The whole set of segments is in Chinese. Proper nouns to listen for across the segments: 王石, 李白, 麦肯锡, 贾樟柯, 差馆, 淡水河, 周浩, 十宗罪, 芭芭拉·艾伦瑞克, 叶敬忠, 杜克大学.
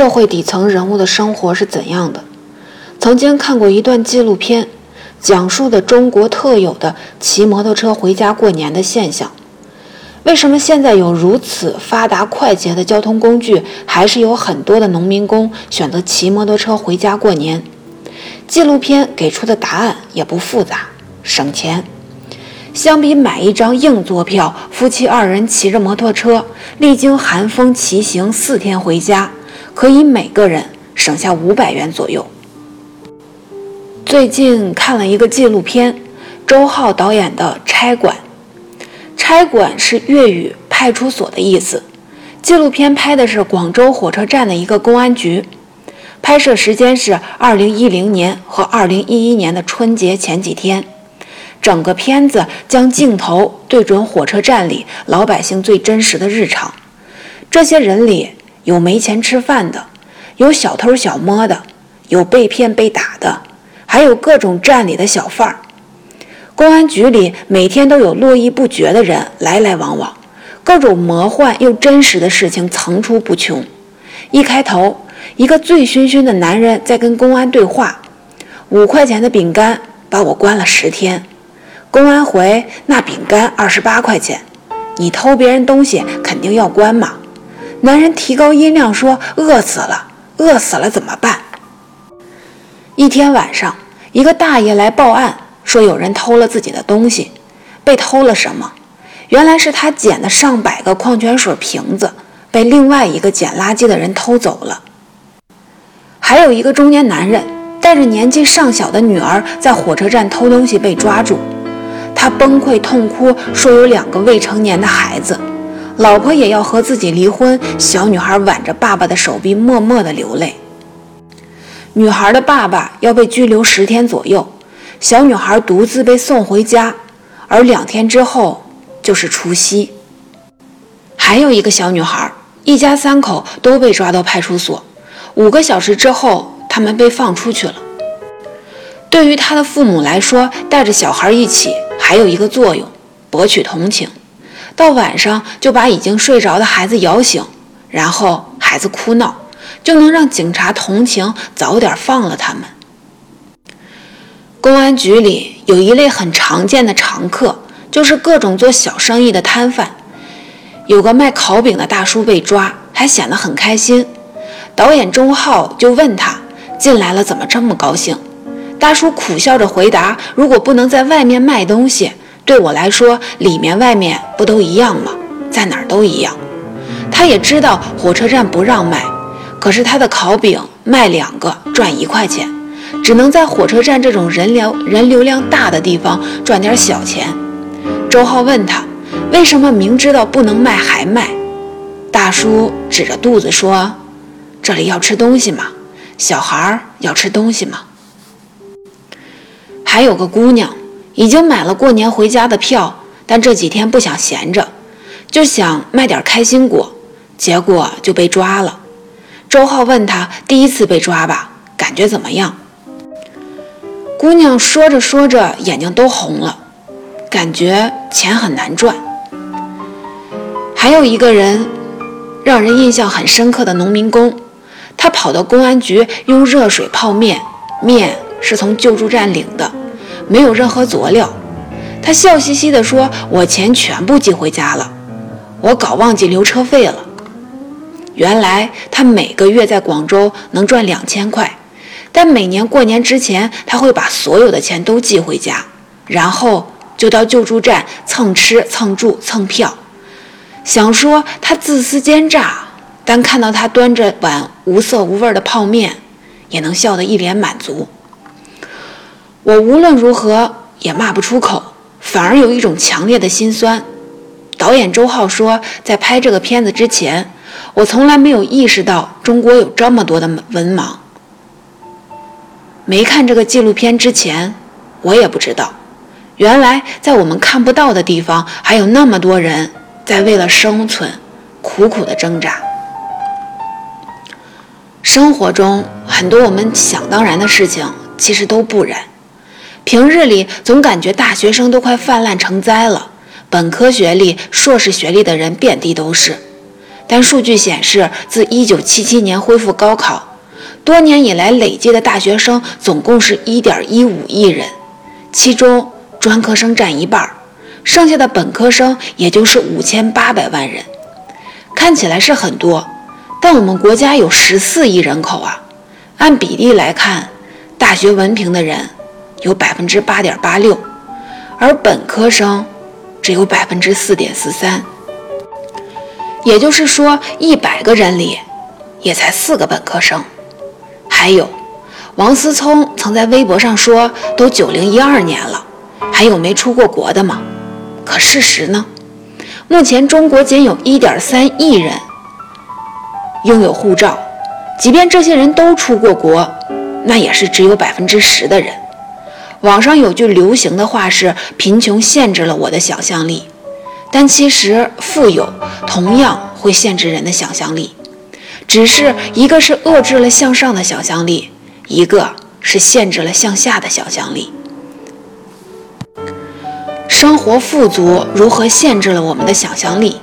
社会底层人物的生活是怎样的。曾经看过一段纪录片，讲述的中国特有的骑摩托车回家过年的现象。为什么现在有如此发达快捷的交通工具，还是有很多的农民工选择骑摩托车回家过年？纪录片给出的答案也不复杂，省钱。相比买一张硬座票，夫妻二人骑着摩托车，历经寒风骑行4天回家，可以每个人省下500元左右。最近看了一个纪录片，周浩导演的《差馆》。差馆是粤语派出所的意思。纪录片拍的是广州火车站的一个公安局，拍摄时间是2010年和2011年的春节前几天。整个片子将镜头对准火车站里老百姓最真实的日常。这些人里有没钱吃饭的，有小偷小摸的，有被骗被打的，还有各种站里的小贩儿。公安局里每天都有络绎不绝的人来来往往，各种魔幻又真实的事情层出不穷。一开头，一个醉醺醺的男人在跟公安对话：5块钱的饼干把我关了10天。公安回：那饼干28块钱，你偷别人东西肯定要关嘛。男人提高音量说：饿死了，饿死了怎么办？一天晚上，一个大爷来报案，说有人偷了自己的东西。被偷了什么？原来是他捡的上百个矿泉水瓶子被另外一个捡垃圾的人偷走了。还有一个中年男人带着年纪尚小的女儿在火车站偷东西被抓住，他崩溃痛哭，说有2个未成年的孩子，老婆也要和自己离婚。小女孩挽着爸爸的手臂默默地流泪。女孩的爸爸要被拘留10天左右，小女孩独自被送回家，而2天之后就是除夕。还有一个小女孩，一家3口都被抓到派出所，5个小时之后他们被放出去了。对于她的父母来说，带着小孩一起还有一个作用，博取同情。到晚上就把已经睡着的孩子摇醒，然后孩子哭闹，就能让警察同情，早点放了他们。公安局里有一类很常见的常客，就是各种做小生意的摊贩。有个卖烤饼的大叔被抓，还显得很开心。导演周浩就问他：进来了怎么这么高兴？大叔苦笑着回答：如果不能在外面卖东西，对我来说里面外面不都一样吗？在哪儿都一样。他也知道火车站不让卖，可是他的烤饼卖2个赚1块钱，只能在火车站这种人流量大的地方赚点小钱。周浩问他：为什么明知道不能卖还卖？大叔指着肚子说：这里要吃东西嘛，小孩要吃东西嘛。还有个姑娘已经买了过年回家的票，但这几天不想闲着，就想卖点开心果，结果就被抓了。周浩问他：第一次被抓吧，感觉怎么样？姑娘说着说着眼睛都红了，感觉钱很难赚。还有一个人让人印象很深刻的农民工，他跑到公安局用热水泡面，面是从救助站领的，没有任何佐料。他笑嘻嘻地说：我钱全部寄回家了，我搞忘记留车费了。原来他每个月在广州能赚2000块，但每年过年之前，他会把所有的钱都寄回家，然后就到救助站蹭吃蹭住蹭票。想说他自私奸诈，但看到他端着碗无色无味的泡面，也能笑得一脸满足。我无论如何也骂不出口，反而有一种强烈的心酸。导演周浩说，在拍这个片子之前，我从来没有意识到中国有这么多的文盲。没看这个纪录片之前，我也不知道，原来在我们看不到的地方，还有那么多人在为了生存苦苦的挣扎。生活中很多我们想当然的事情，其实都不然。平日里总感觉大学生都快泛滥成灾了，本科学历、硕士学历的人遍地都是。但数据显示，自1977年恢复高考，多年以来累计的大学生总共是 1.15 亿人，其中专科生占一半，剩下的本科生也就是5800万人。看起来是很多，但我们国家有14亿人口啊。按比例来看，大学文凭的人有 8.86%， 而本科生只有 4.43%。 也就是说，100个人里也才4个本科生。还有，王思聪曾在微博上说，都9012年了，还有没出过国的吗？可事实呢？目前中国仅有 1.3 亿人拥有护照，即便这些人都出过国，那也是只有 10% 的人。网上有句流行的话是，贫穷限制了我的想象力，但其实富有同样会限制人的想象力，只是一个是遏制了向上的想象力，一个是限制了向下的想象力。生活富足如何限制了我们的想象力？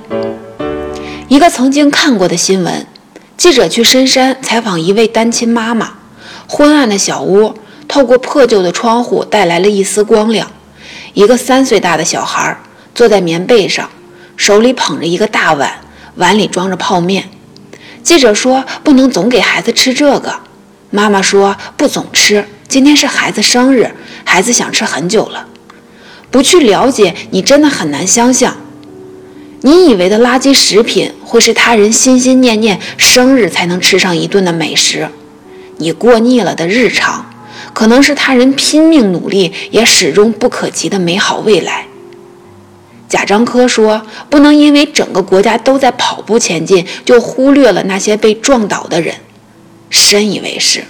一个曾经看过的新闻，记者去深山采访一位单亲妈妈，昏暗的小屋透过破旧的窗户带来了一丝光亮，一个3岁大的小孩坐在棉被上，手里捧着一个大碗，碗里装着泡面。记者说，不能总给孩子吃这个。妈妈说，不总吃，今天是孩子生日，孩子想吃很久了。不去了解，你真的很难想象，你以为的垃圾食品会是他人心心念念生日才能吃上一顿的美食，你过腻了的日常可能是他人拼命努力也始终不可及的美好未来。贾樟柯说，不能因为整个国家都在跑步前进，就忽略了那些被撞倒的人。深以为是，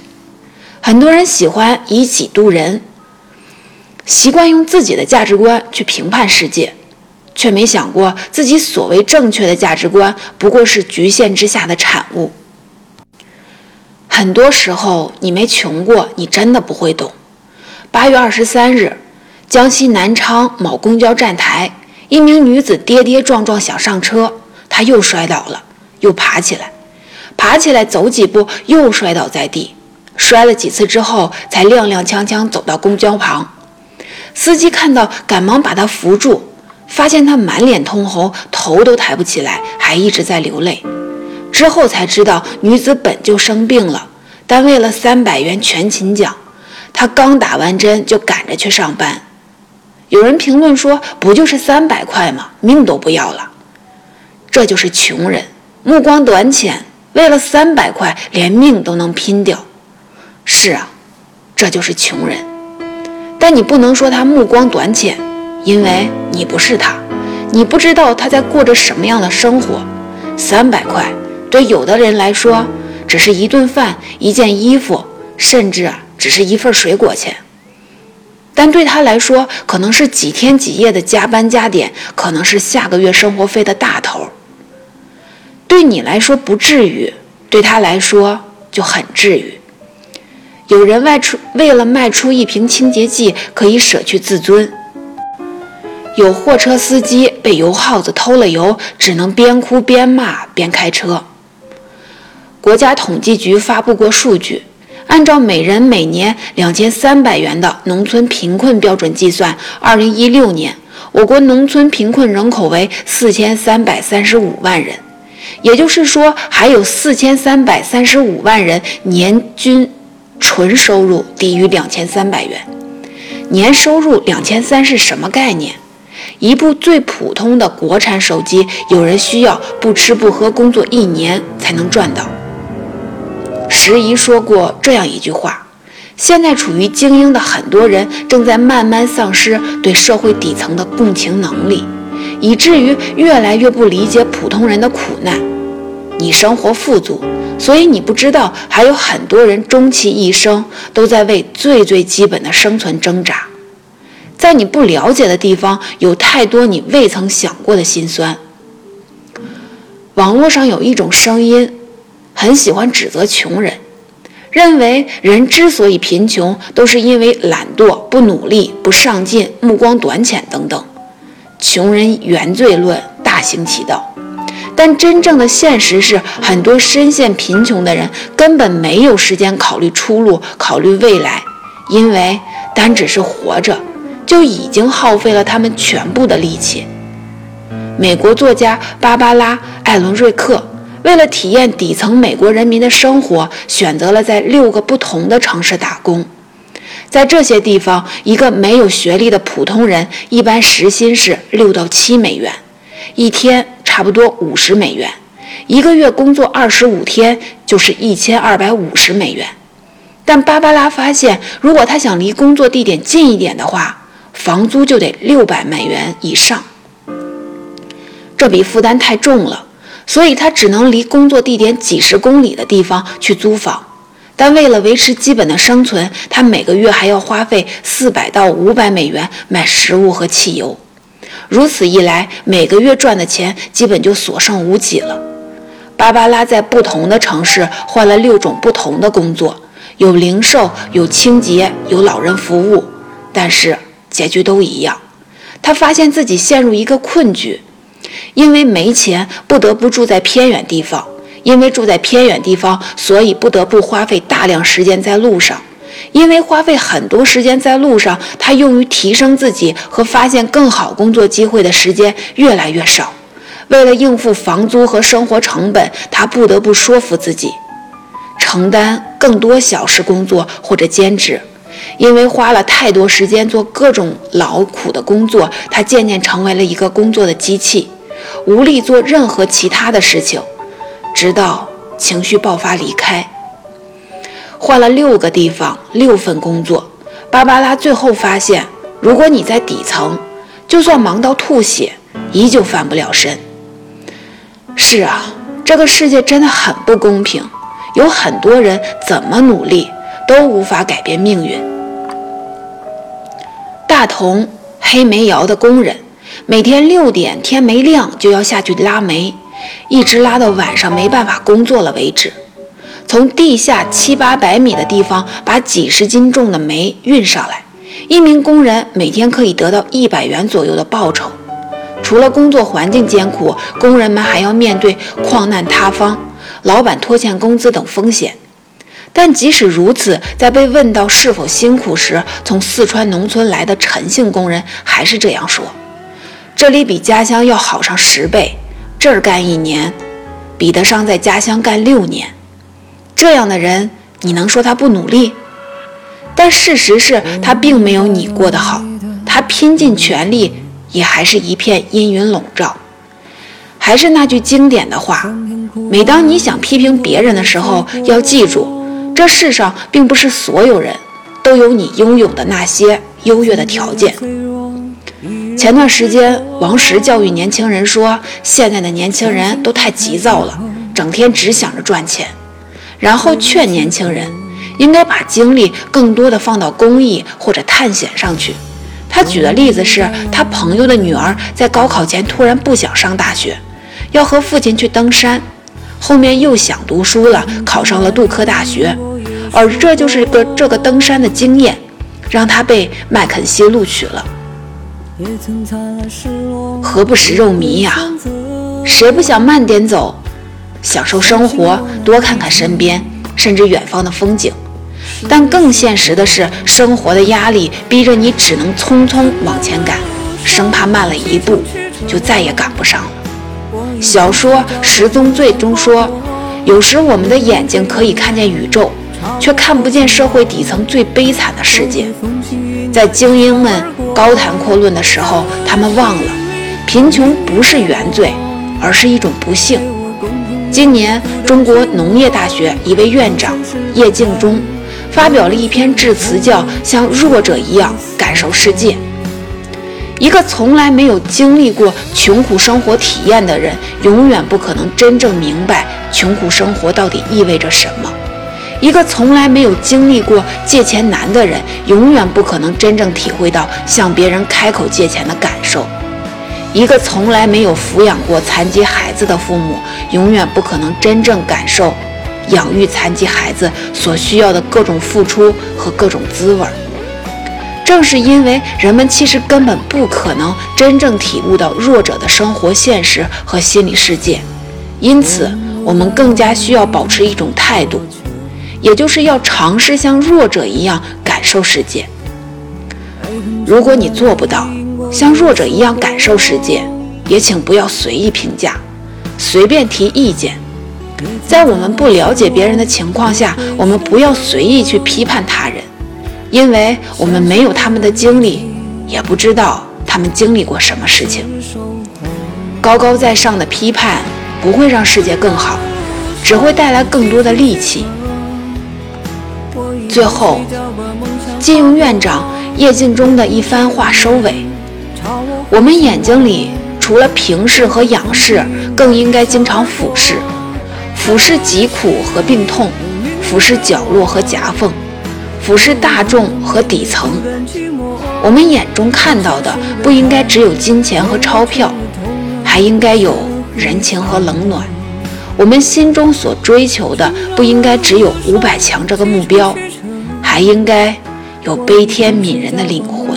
很多人喜欢以己度人，习惯用自己的价值观去评判世界，却没想过自己所谓正确的价值观不过是局限之下的产物。很多时候你没穷过，你真的不会懂。8月23日，江西南昌某公交站台，一名女子跌跌撞撞想上车，她又摔倒了，又爬起来走几步又摔倒在地，摔了几次之后才踉踉跄跄走到公交旁。司机看到赶忙把他扶住，发现他满脸通红，头都抬不起来，还一直在流泪。之后才知道女子本就生病了，但为了300元全勤奖，她刚打完针就赶着去上班。有人评论说，不就是300块吗？命都不要了。这就是穷人，目光短浅，为了300块连命都能拼掉。是啊，这就是穷人。但你不能说他目光短浅，因为你不是他，你不知道他在过着什么样的生活。300块对有的人来说只是一顿饭、一件衣服，甚至只是一份水果钱，但对他来说可能是几天几夜的加班加点，可能是下个月生活费的大头。对你来说不至于，对他来说就很至于。有人为了卖出一瓶清洁剂可以舍去自尊，有货车司机被油耗子偷了油，只能边哭边骂边开车。国家统计局发布过数据，按照每人每年2300元的农村贫困标准计算，2016年我国农村贫困人口为4335万人，也就是说还有4335万人年均纯收入低于2300元。年收入2300是什么概念？一部最普通的国产手机，有人需要不吃不喝工作一年才能赚到。石姨说过这样一句话，现在处于精英的很多人正在慢慢丧失对社会底层的共情能力，以至于越来越不理解普通人的苦难。你生活富足，所以你不知道还有很多人终其一生都在为最最基本的生存挣扎。在你不了解的地方，有太多你未曾想过的辛酸。网络上有一种声音很喜欢指责穷人，认为人之所以贫穷都是因为懒惰、不努力、不上进、目光短浅等等。穷人原罪论大行其道，但真正的现实是，很多深陷贫穷的人根本没有时间考虑出路，考虑未来，因为单只是活着就已经耗费了他们全部的力气。美国作家芭芭拉·艾伦瑞克为了体验底层美国人民的生活，选择了在6个不同的城市打工。在这些地方，一个没有学历的普通人一般时薪是6到7美元，一天差不多50美元，1个月工作25天就是1250美元。但芭芭拉发现，如果她想离工作地点近一点的话，房租就得600美元以上，这笔负担太重了，所以她只能离工作地点几10公里的地方去租房。但为了维持基本的生存，他每个月还要花费400到500美元买食物和汽油。如此一来，每个月赚的钱基本就所剩无几了。芭芭拉在不同的城市换了6种不同的工作，有零售，有清洁，有老人服务，但是结局都一样。他发现自己陷入一个困局，因为没钱不得不住在偏远地方。因为住在偏远地方，所以不得不花费大量时间在路上。因为花费很多时间在路上，他用于提升自己和发现更好工作机会的时间越来越少。为了应付房租和生活成本，他不得不说服自己承担更多小时工作或者兼职。因为花了太多时间做各种劳苦的工作，他渐渐成为了一个工作的机器，无力做任何其他的事情，直到情绪爆发离开。换了6个地方，6份工作，芭芭拉最后发现，如果你在底层，就算忙到吐血，依旧翻不了身。是啊，这个世界真的很不公平，有很多人怎么努力都无法改变命运。大同黑煤窑的工人，每天6点天没亮就要下去拉煤，一直拉到晚上没办法工作了为止，从地下700-800米的地方把几10斤重的煤运上来。一名工人每天可以得到100元左右的报酬。除了工作环境艰苦，工人们还要面对矿难塌方、老板拖欠工资等风险。但即使如此，在被问到是否辛苦时，从四川农村来的陈姓工人还是这样说：这里比家乡要好上10倍，这儿干1年，比得上在家乡干6年。这样的人，你能说他不努力？但事实是，他并没有你过得好，他拼尽全力，也还是一片阴云笼罩。还是那句经典的话，每当你想批评别人的时候，要记住，这世上并不是所有人都有你拥有的那些优越的条件。前段时间，王石教育年轻人说，现在的年轻人都太急躁了，整天只想着赚钱，然后劝年轻人应该把精力更多的放到公益或者探险上去。他举的例子是，他朋友的女儿在高考前突然不想上大学，要和父亲去登山，后面又想读书了，考上了杜克大学，而这就是这个登山的经验，让他被麦肯锡录取了。何不食肉糜呀？谁不想慢点走，享受生活，多看看身边甚至远方的风景？但更现实的是，生活的压力逼着你只能匆匆往前赶，生怕慢了一步就再也赶不上了。小说《十宗罪》中说，有时我们的眼睛可以看见宇宙，却看不见社会底层最悲惨的世界。在精英们高谈阔论的时候，他们忘了贫穷不是原罪，而是一种不幸。今年中国农业大学一位院长叶敬忠发表了一篇致辞，叫《像弱者一样感受世界》。一个从来没有经历过穷苦生活体验的人，永远不可能真正明白穷苦生活到底意味着什么。一个从来没有经历过借钱难的人，永远不可能真正体会到向别人开口借钱的感受。一个从来没有抚养过残疾孩子的父母，永远不可能真正感受养育残疾孩子所需要的各种付出和各种滋味。正是因为人们其实根本不可能真正体悟到弱者的生活现实和心理世界，因此我们更加需要保持一种态度，也就是要尝试像弱者一样感受世界。如果你做不到像弱者一样感受世界，也请不要随意评价，随便提意见。在我们不了解别人的情况下，我们不要随意去批判他人，因为我们没有他们的经历，也不知道他们经历过什么事情。高高在上的批判不会让世界更好，只会带来更多的戾气。最后，借用院长叶晋中的一番话收尾：我们眼睛里除了平视和仰视，更应该经常俯视，俯视疾苦和病痛，俯视角落和夹缝，俯视大众和底层。我们眼中看到的不应该只有金钱和钞票，还应该有人情和冷暖。我们心中所追求的不应该只有500强这个目标，还应该有悲天悯人的灵魂。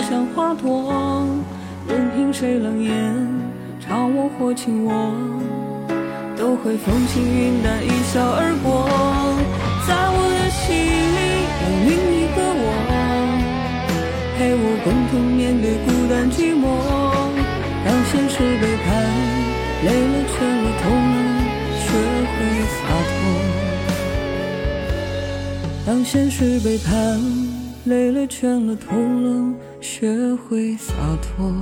任凭谁冷眼嘲我或轻我，都会风轻云淡一笑而过。在我的心里有另一个我，陪我共同面对孤单寂寞，让现实背叛，累了倦了痛了，学会洒脱。让现实背叛，累了倦了痛了，学会洒脱。